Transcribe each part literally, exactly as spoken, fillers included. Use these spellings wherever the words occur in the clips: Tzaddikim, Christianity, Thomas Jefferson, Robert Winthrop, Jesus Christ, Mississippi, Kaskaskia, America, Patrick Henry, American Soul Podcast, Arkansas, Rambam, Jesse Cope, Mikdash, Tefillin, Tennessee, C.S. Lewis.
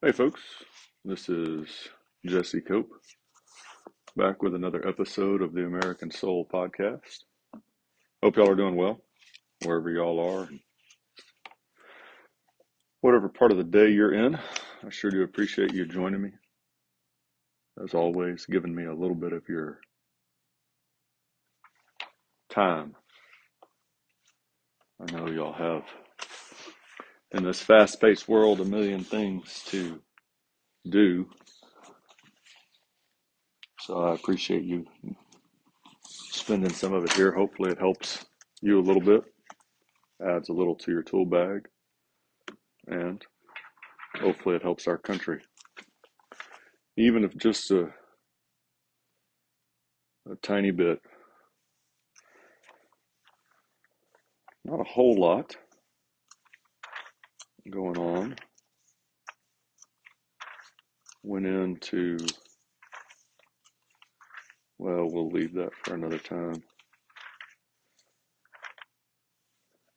Hey folks, this is Jesse Cope, back with another episode of the American Soul Podcast. Hope y'all are doing well, wherever y'all are, and whatever part of the day you're in. I sure do appreciate you joining me, as always, giving me a little bit of your time. I know y'all have, in this fast-paced world, a million things to do. So I appreciate you spending some of it here. Hopefully it helps you a little bit, adds a little to your tool bag, and hopefully it helps our country. Even if just a, a tiny bit. Not a whole lot going on. Went into, well, we'll leave that for another time.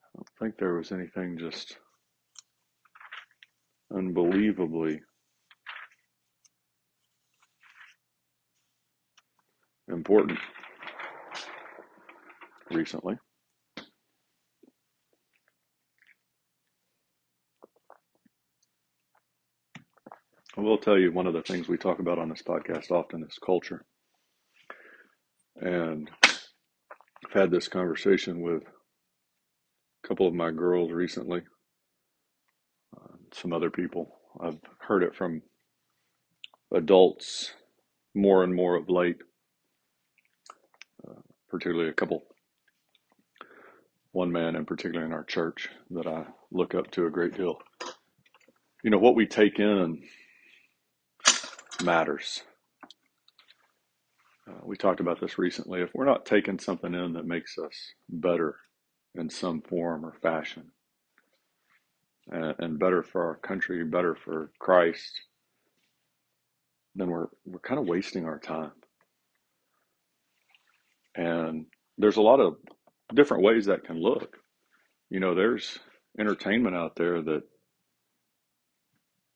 I don't think there was anything just unbelievably important recently. I will tell you, one of the things we talk about on this podcast often is culture. And I've had this conversation with a couple of my girls recently, uh, some other people. I've heard it from adults more and more of late, uh, particularly a couple. One man in particular in our church that I look up to a great deal. You know, what we take in matters. Uh, we talked about this recently. If we're not taking something in that makes us better in some form or fashion, and, and better for our country, better for Christ, then we're we're kind of wasting our time. And there's a lot of different ways that can look. You know, there's entertainment out there that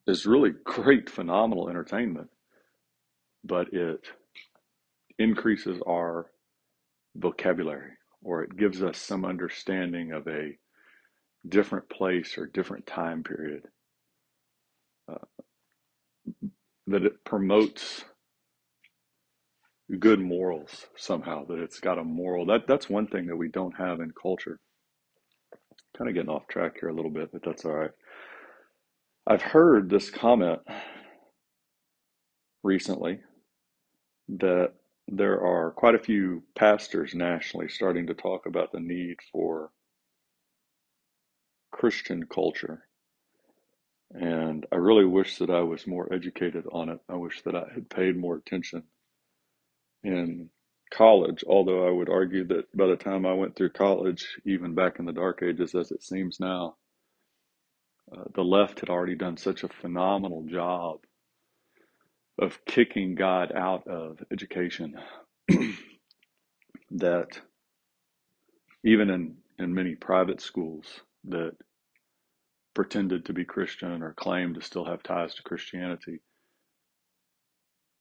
is really great, phenomenal entertainment, but it increases our vocabulary, or it gives us some understanding of a different place or different time period, uh, that it promotes good morals somehow, that it's got a moral. That, that's one thing that we don't have in culture. Kind of getting off track here a little bit, but that's all right. I've heard this comment recently that there are quite a few pastors nationally starting to talk about the need for Christian culture. And I really wish that I was more educated on it. I wish that I had paid more attention in college, although I would argue that by the time I went through college, even back in the dark ages as it seems now, Uh, the left had already done such a phenomenal job of kicking God out of education that even in, in many private schools that pretended to be Christian or claimed to still have ties to Christianity,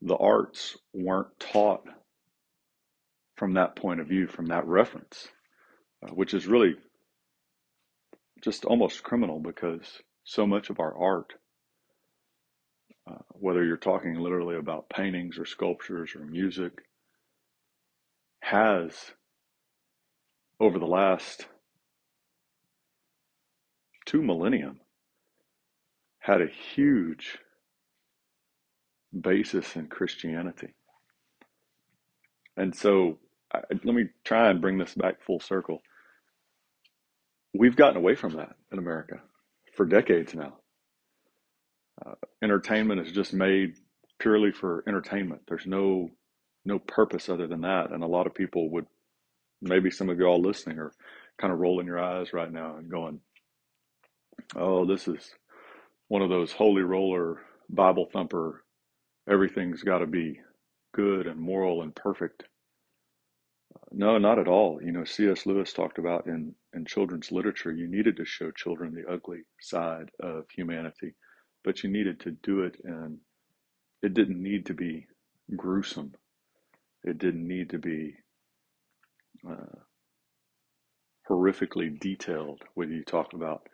the arts weren't taught from that point of view, from that reference, uh, which is really just almost criminal, because so much of our art, uh, whether you're talking literally about paintings or sculptures or music, has over the last two millennium had a huge basis in Christianity. And so I, let me try and bring this back full circle. We've gotten away from that in America for decades now. Uh, entertainment is just made purely for entertainment. There's no no purpose other than that. And a lot of people would, maybe some of y'all listening are kind of rolling your eyes right now and going, oh, this is one of those holy roller, Bible thumper, everything's got to be good and moral and perfect. No, not at all. You know, C S Lewis talked about in, in children's literature, you needed to show children the ugly side of humanity, but you needed to do it, and it didn't need to be gruesome. It didn't need to be uh, horrifically detailed, whether you talk about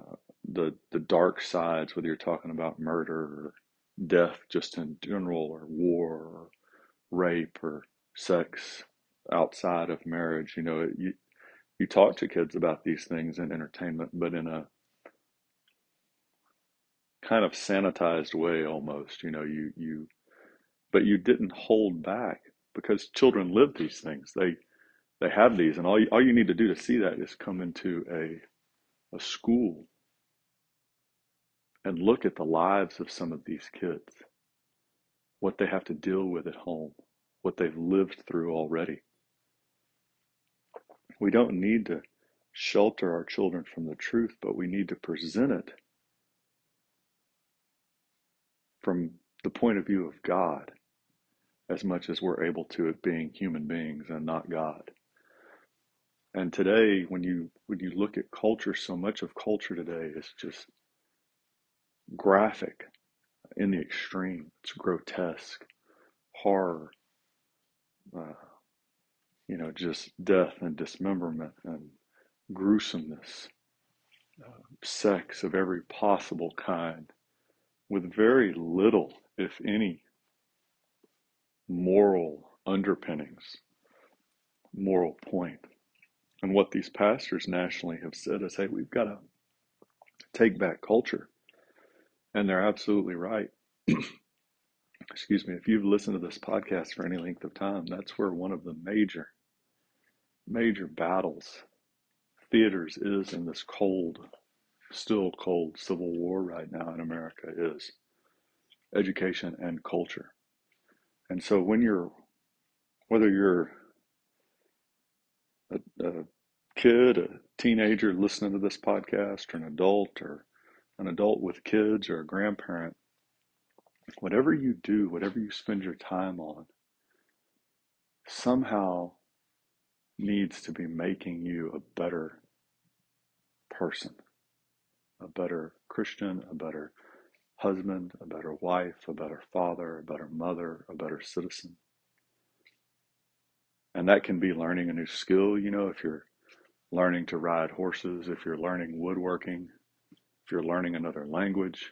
uh, the the dark sides, whether you're talking about murder or death just in general, or war or rape or sex outside of marriage. You know, it, you, you talk to kids about these things in entertainment, but in a kind of sanitized way almost, you know, you, you, but you didn't hold back, because children live these things. They, they have these, and all you, all you need to do to see that is come into a, a school and look at the lives of some of these kids, what they have to deal with at home, what they've lived through already. We don't need to shelter our children from the truth, but we need to present it from the point of view of God, as much as we're able to, of being human beings and not God. And today, when you when you look at culture, so much of culture today is just graphic in the extreme. It's grotesque, horror, uh, you know, just death and dismemberment and gruesomeness, uh, sex of every possible kind, with very little, if any, moral underpinnings, moral point. And what these pastors nationally have said is, hey, we've got to take back culture. And they're absolutely right. Excuse me. If you've listened to this podcast for any length of time, that's where one of the major, major battles theaters is in this cold, still cold civil war right now in America, is education and culture. And so when you're, whether you're a, a kid, a teenager listening to this podcast, or an adult, or an adult with kids, or a grandparent, whatever you do, whatever you spend your time on, somehow needs to be making you a better person, a better Christian, a better husband, a better wife, a better father, a better mother, a better citizen. And that can be learning a new skill. You know, if you're learning to ride horses, if you're learning woodworking, if you're learning another language,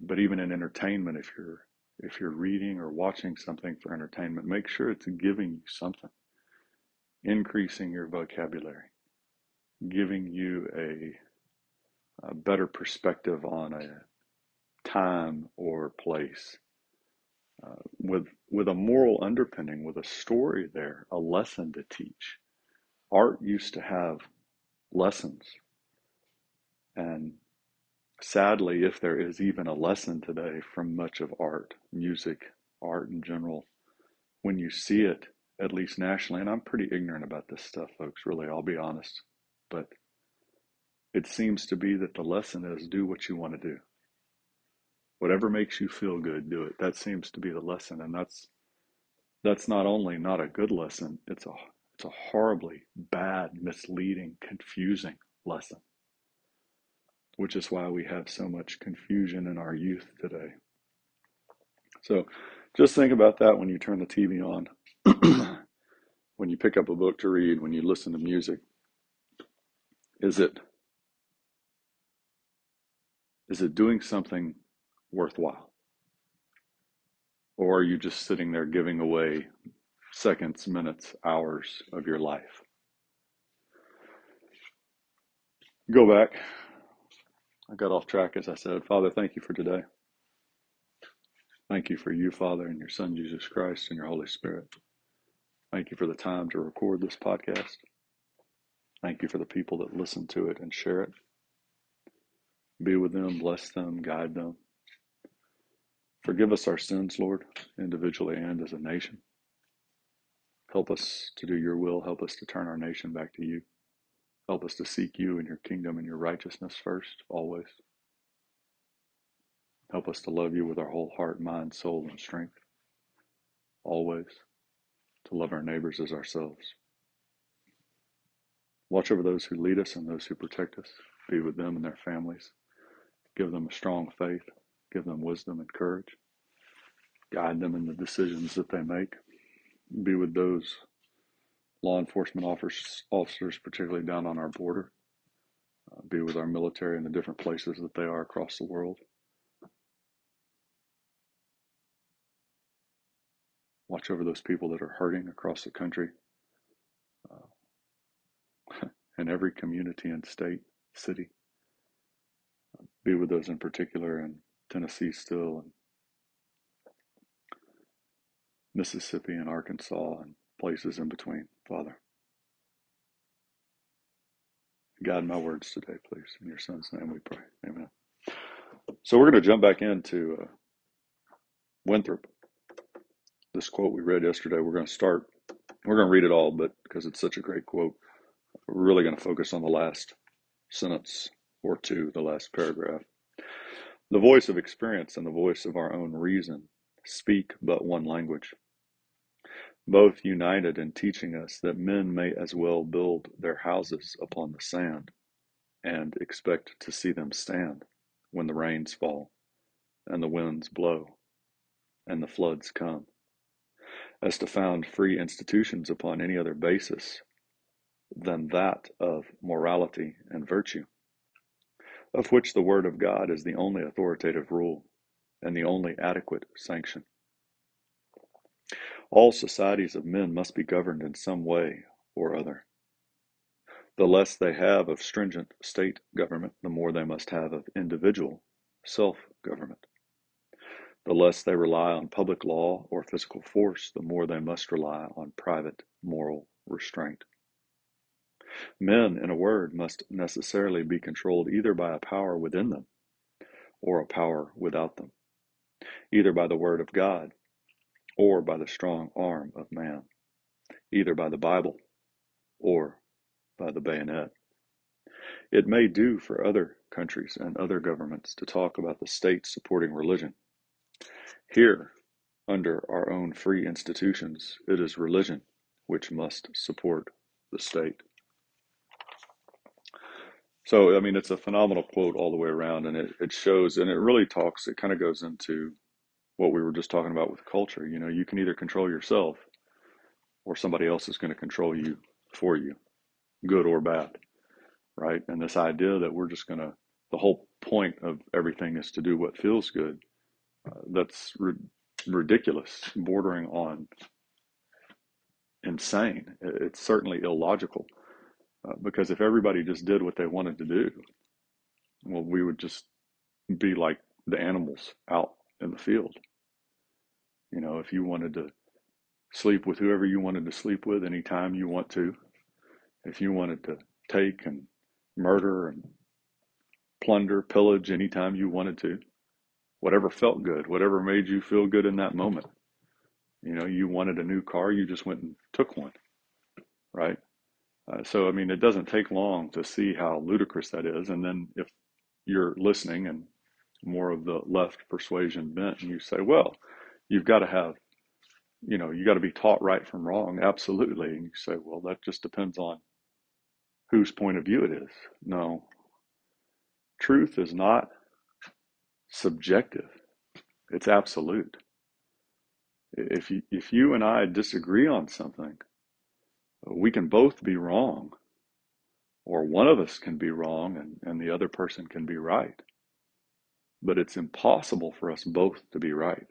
but even in entertainment, if you're if you're reading or watching something for entertainment, make sure it's giving you something, increasing your vocabulary, giving you a, a better perspective on a time or place, uh, with with a moral underpinning, with a story there, a lesson to teach. Art used to have lessons. And sadly, if there is even a lesson today from much of art, music, art in general, when you see it, at least nationally, and I'm pretty ignorant about this stuff, folks, really, I'll be honest, but it seems to be that the lesson is do what you want to do. Whatever makes you feel good, do it. That seems to be the lesson, and that's that's not only not a good lesson, it's a it's a horribly bad, misleading, confusing lesson, which is why we have so much confusion in our youth today. So just think about that when you turn the T V on, when you pick up a book to read, when you listen to music. Is it, is it doing something worthwhile? Or are you just sitting there giving away seconds, minutes, hours of your life? Go back. I got off track, as I said. Father, thank you for today. Thank you for you, Father, and your Son, Jesus Christ, and your Holy Spirit. Thank you for the time to record this podcast. Thank you for the people that listen to it and share it. Be with them, bless them, guide them. Forgive us our sins, Lord, individually and as a nation. Help us to do your will. Help us to turn our nation back to you. Help us to seek you and your kingdom and your righteousness first, always. Help us to love you with our whole heart, mind, soul, and strength, always. To love our neighbors as ourselves. Watch over those who lead us and those who protect us. Be with them and their families. Give them a strong faith. Give them wisdom and courage. Guide them in the decisions that they make. Be with those law enforcement officers, officers particularly down on our border. Uh, be with our military in the different places that they are across the world. Watch over those people that are hurting across the country, uh, in every community and state, city. Be with those in particular in Tennessee still, and Mississippi and Arkansas and places in between, Father. Guide my words today, please. In your son's name we pray. Amen. So we're going to jump back into uh, Winthrop. This quote we read yesterday, we're going to start, we're going to read it all, but because it's such a great quote, we're really going to focus on the last sentence or two, the last paragraph. The voice of experience and the voice of our own reason speak but one language, both united in teaching us that men may as well build their houses upon the sand and expect to see them stand when the rains fall and the winds blow and the floods come, as to found free institutions upon any other basis than that of morality and virtue, of which the Word of God is the only authoritative rule and the only adequate sanction. All societies of men must be governed in some way or other. The less they have of stringent state government, the more they must have of individual self-government. The less they rely on public law or physical force, the more they must rely on private moral restraint. Men, in a word, must necessarily be controlled either by a power within them or a power without them, either by the Word of God or by the strong arm of man, either by the Bible or by the bayonet. It may do for other countries and other governments to talk about the state supporting religion. Here, under our own free institutions, it is religion which must support the state. So, I mean, it's a phenomenal quote all the way around, and it, it shows, and it really talks, it kind of goes into what we were just talking about with culture. You know, you can either control yourself or somebody else is going to control you for you, good or bad, right? And this idea that we're just going to, the whole point of everything is to do what feels good. Uh, that's ri- ridiculous, bordering on insane. It's certainly illogical, uh, because if everybody just did what they wanted to do, well, we would just be like the animals out in the field. You know, if you wanted to sleep with whoever you wanted to sleep with anytime you want to, if you wanted to take and murder and plunder, pillage anytime you wanted to, whatever felt good, whatever made you feel good in that moment. You know, you wanted a new car, you just went and took one, right? Uh, so, I mean, it doesn't take long to see how ludicrous that is. And then if you're listening and more of the left persuasion bent, and you say, well, you've got to have, you know, you got to be taught right from wrong. Absolutely. And you say, well, that just depends on whose point of view it is. No, truth is not subjective. It's absolute. If you, if you and I disagree on something, we can both be wrong, or one of us can be wrong and, and the other person can be right. But it's impossible for us both to be right.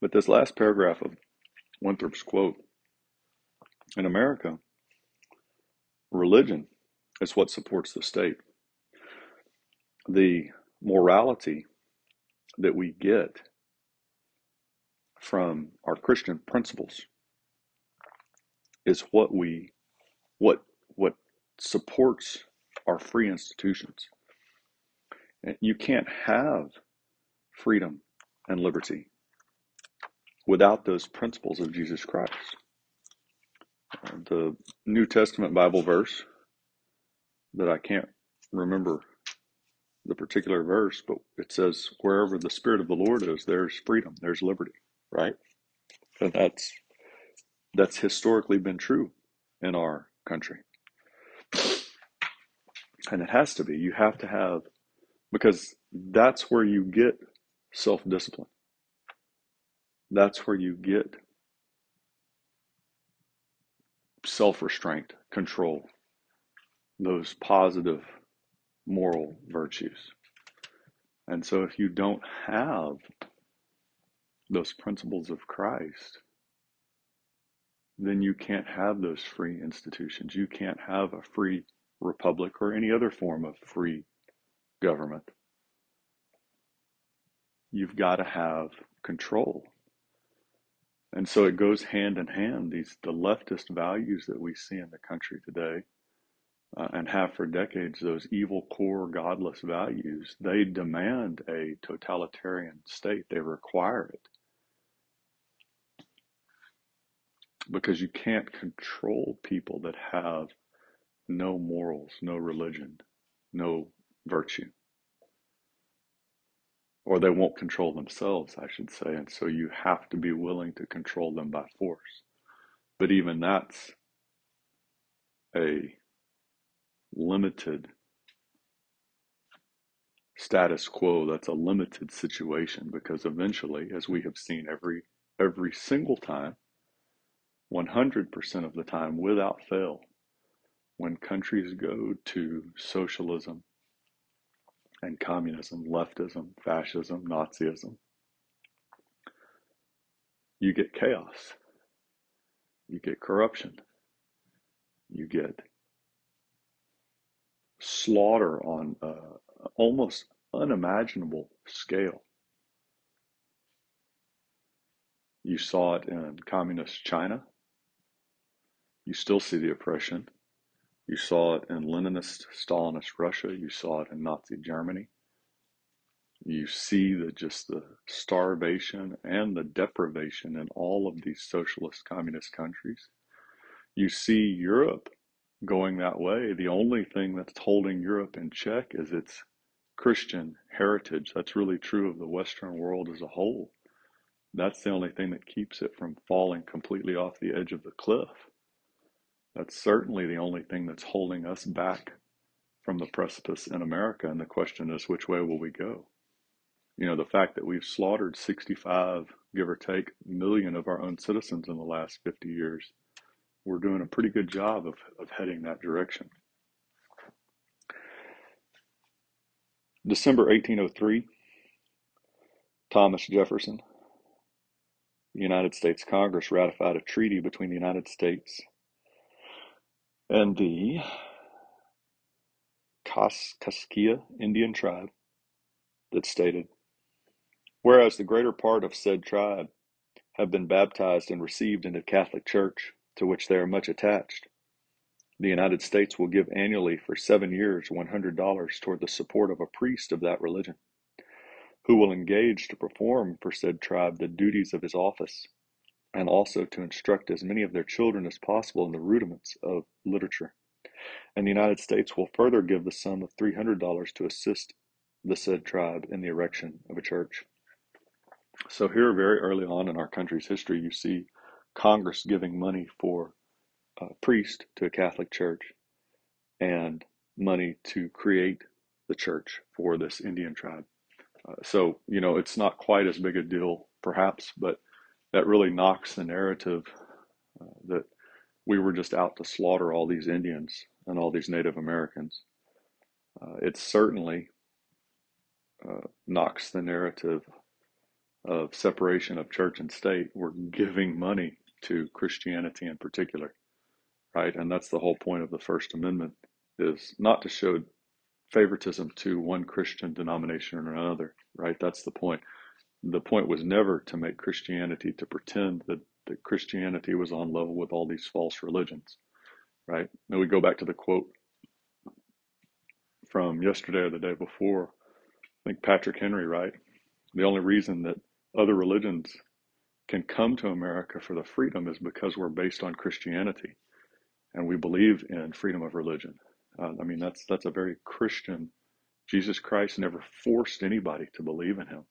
But this last paragraph of Winthrop's quote, in America, religion is what supports the state. The morality that we get from our Christian principles is what we, what, what supports our free institutions. You can't have freedom and liberty without those principles of Jesus Christ. The New Testament Bible verse that I can't remember the particular verse, but it says, wherever the Spirit of the Lord is, there's freedom, there's liberty, right? And that's, that's historically been true in our country. And it has to be. You have to have, because that's where you get self-discipline. That's where you get self-restraint, control, those positive moral virtues. And so if you don't have those principles of Christ, then you can't have those free institutions. You can't have a free republic or any other form of free government. You've got to have control. And so it goes hand in hand. These, the leftist values that we see in the country today, uh, and have for decades, those evil, core, godless values, they demand a totalitarian state. They require it. Because you can't control people that have no morals, no religion, no virtue. Or they won't control themselves, I should say. And so you have to be willing to control them by force. But even that's a limited status quo. That's a limited situation, because eventually, as we have seen every every single time, one hundred percent of the time, without fail, when countries go to socialism and communism, leftism, fascism, Nazism, you get chaos, you get corruption, you get slaughter on an almost unimaginable scale. You saw it in communist China. You still see the oppression. You saw it in Leninist, Stalinist Russia. You saw it in Nazi Germany. You see the just the starvation and the deprivation in all of these socialist, communist countries. You see Europe going that way. The only thing that's holding Europe in check is its Christian heritage. That's really true of the Western world as a whole. That's the only thing that keeps it from falling completely off the edge of the cliff. That's certainly the only thing that's holding us back from the precipice in America. And the question is, which way will we go? You know, the fact that we've slaughtered sixty-five, give or take, million of our own citizens in the last fifty years, we're doing a pretty good job of, of heading that direction. December eighteen oh three, Thomas Jefferson, the United States Congress ratified a treaty between the United States and the Kaskaskia Indian tribe that stated, whereas the greater part of said tribe have been baptized and received into the Catholic Church, to which they are much attached, the United States will give annually for seven years one hundred dollars toward the support of a priest of that religion, who will engage to perform for said tribe the duties of his office, and also to instruct as many of their children as possible in the rudiments of literature. And the United States will further give the sum of three hundred dollars to assist the said tribe in the erection of a church. So here, very early on in our country's history, you see Congress giving money for a priest to a Catholic church and money to create the church for this Indian tribe. Uh, so, you know, it's not quite as big a deal, perhaps, but that really knocks the narrative uh, that we were just out to slaughter all these Indians and all these Native Americans. Uh, it certainly uh, knocks the narrative of separation of church and state. We're giving money to Christianity in particular, right? And that's the whole point of the First Amendment, is not to show favoritism to one Christian denomination or another, right? That's the point. The point was never to make Christianity, to pretend that, that Christianity was on level with all these false religions, right? And we go back to the quote from yesterday or the day before, I think Patrick Henry, right? The only reason that other religions can come to America for the freedom is because we're based on Christianity and we believe in freedom of religion. Uh, I mean, that's that's a very Christian. Jesus Christ never forced anybody to believe in him.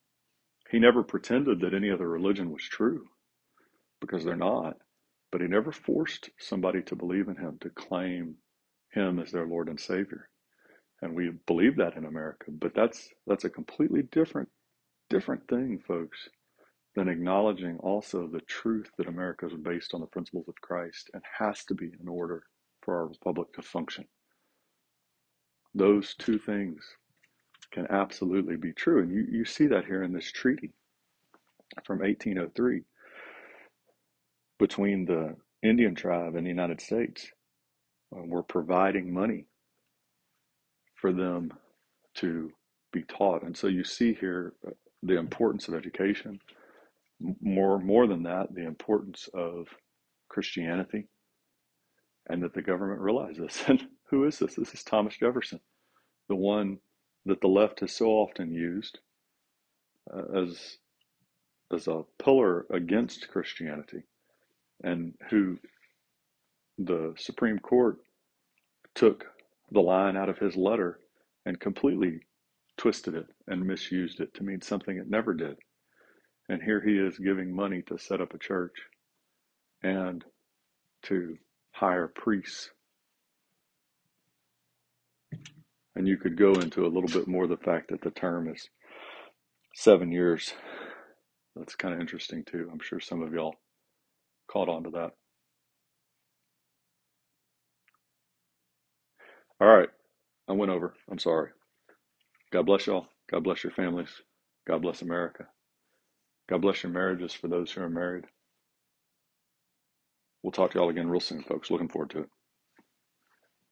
He never pretended that any other religion was true, because they're not. But he never forced somebody to believe in him, to claim him as their Lord and Savior. And we believe that in America, but that's that's a completely different different thing, folks, than acknowledging also the truth that America is based on the principles of Christ and has to be in order for our republic to function. Those two things can absolutely be true. And you, you see that here in this treaty from eighteen oh three between the Indian tribe and the United States. We're providing money for them to be taught. And so you see here the importance of education. More, more than that, the importance of Christianity, and that the government realizes this. And who is this? This is Thomas Jefferson, the one that the left has so often used uh, as, as a pillar against Christianity, and who the Supreme Court took the line out of his letter and completely twisted it and misused it to mean something it never did. And here he is giving money to set up a church and to hire priests. And you could go into a little bit more the fact that the term is seven years. That's kind of interesting too. I'm sure some of y'all caught on to that. All right. I went over. I'm sorry. God bless y'all. God bless your families. God bless America. God bless your marriages for those who are married. We'll talk to y'all again real soon, folks. Looking forward to it.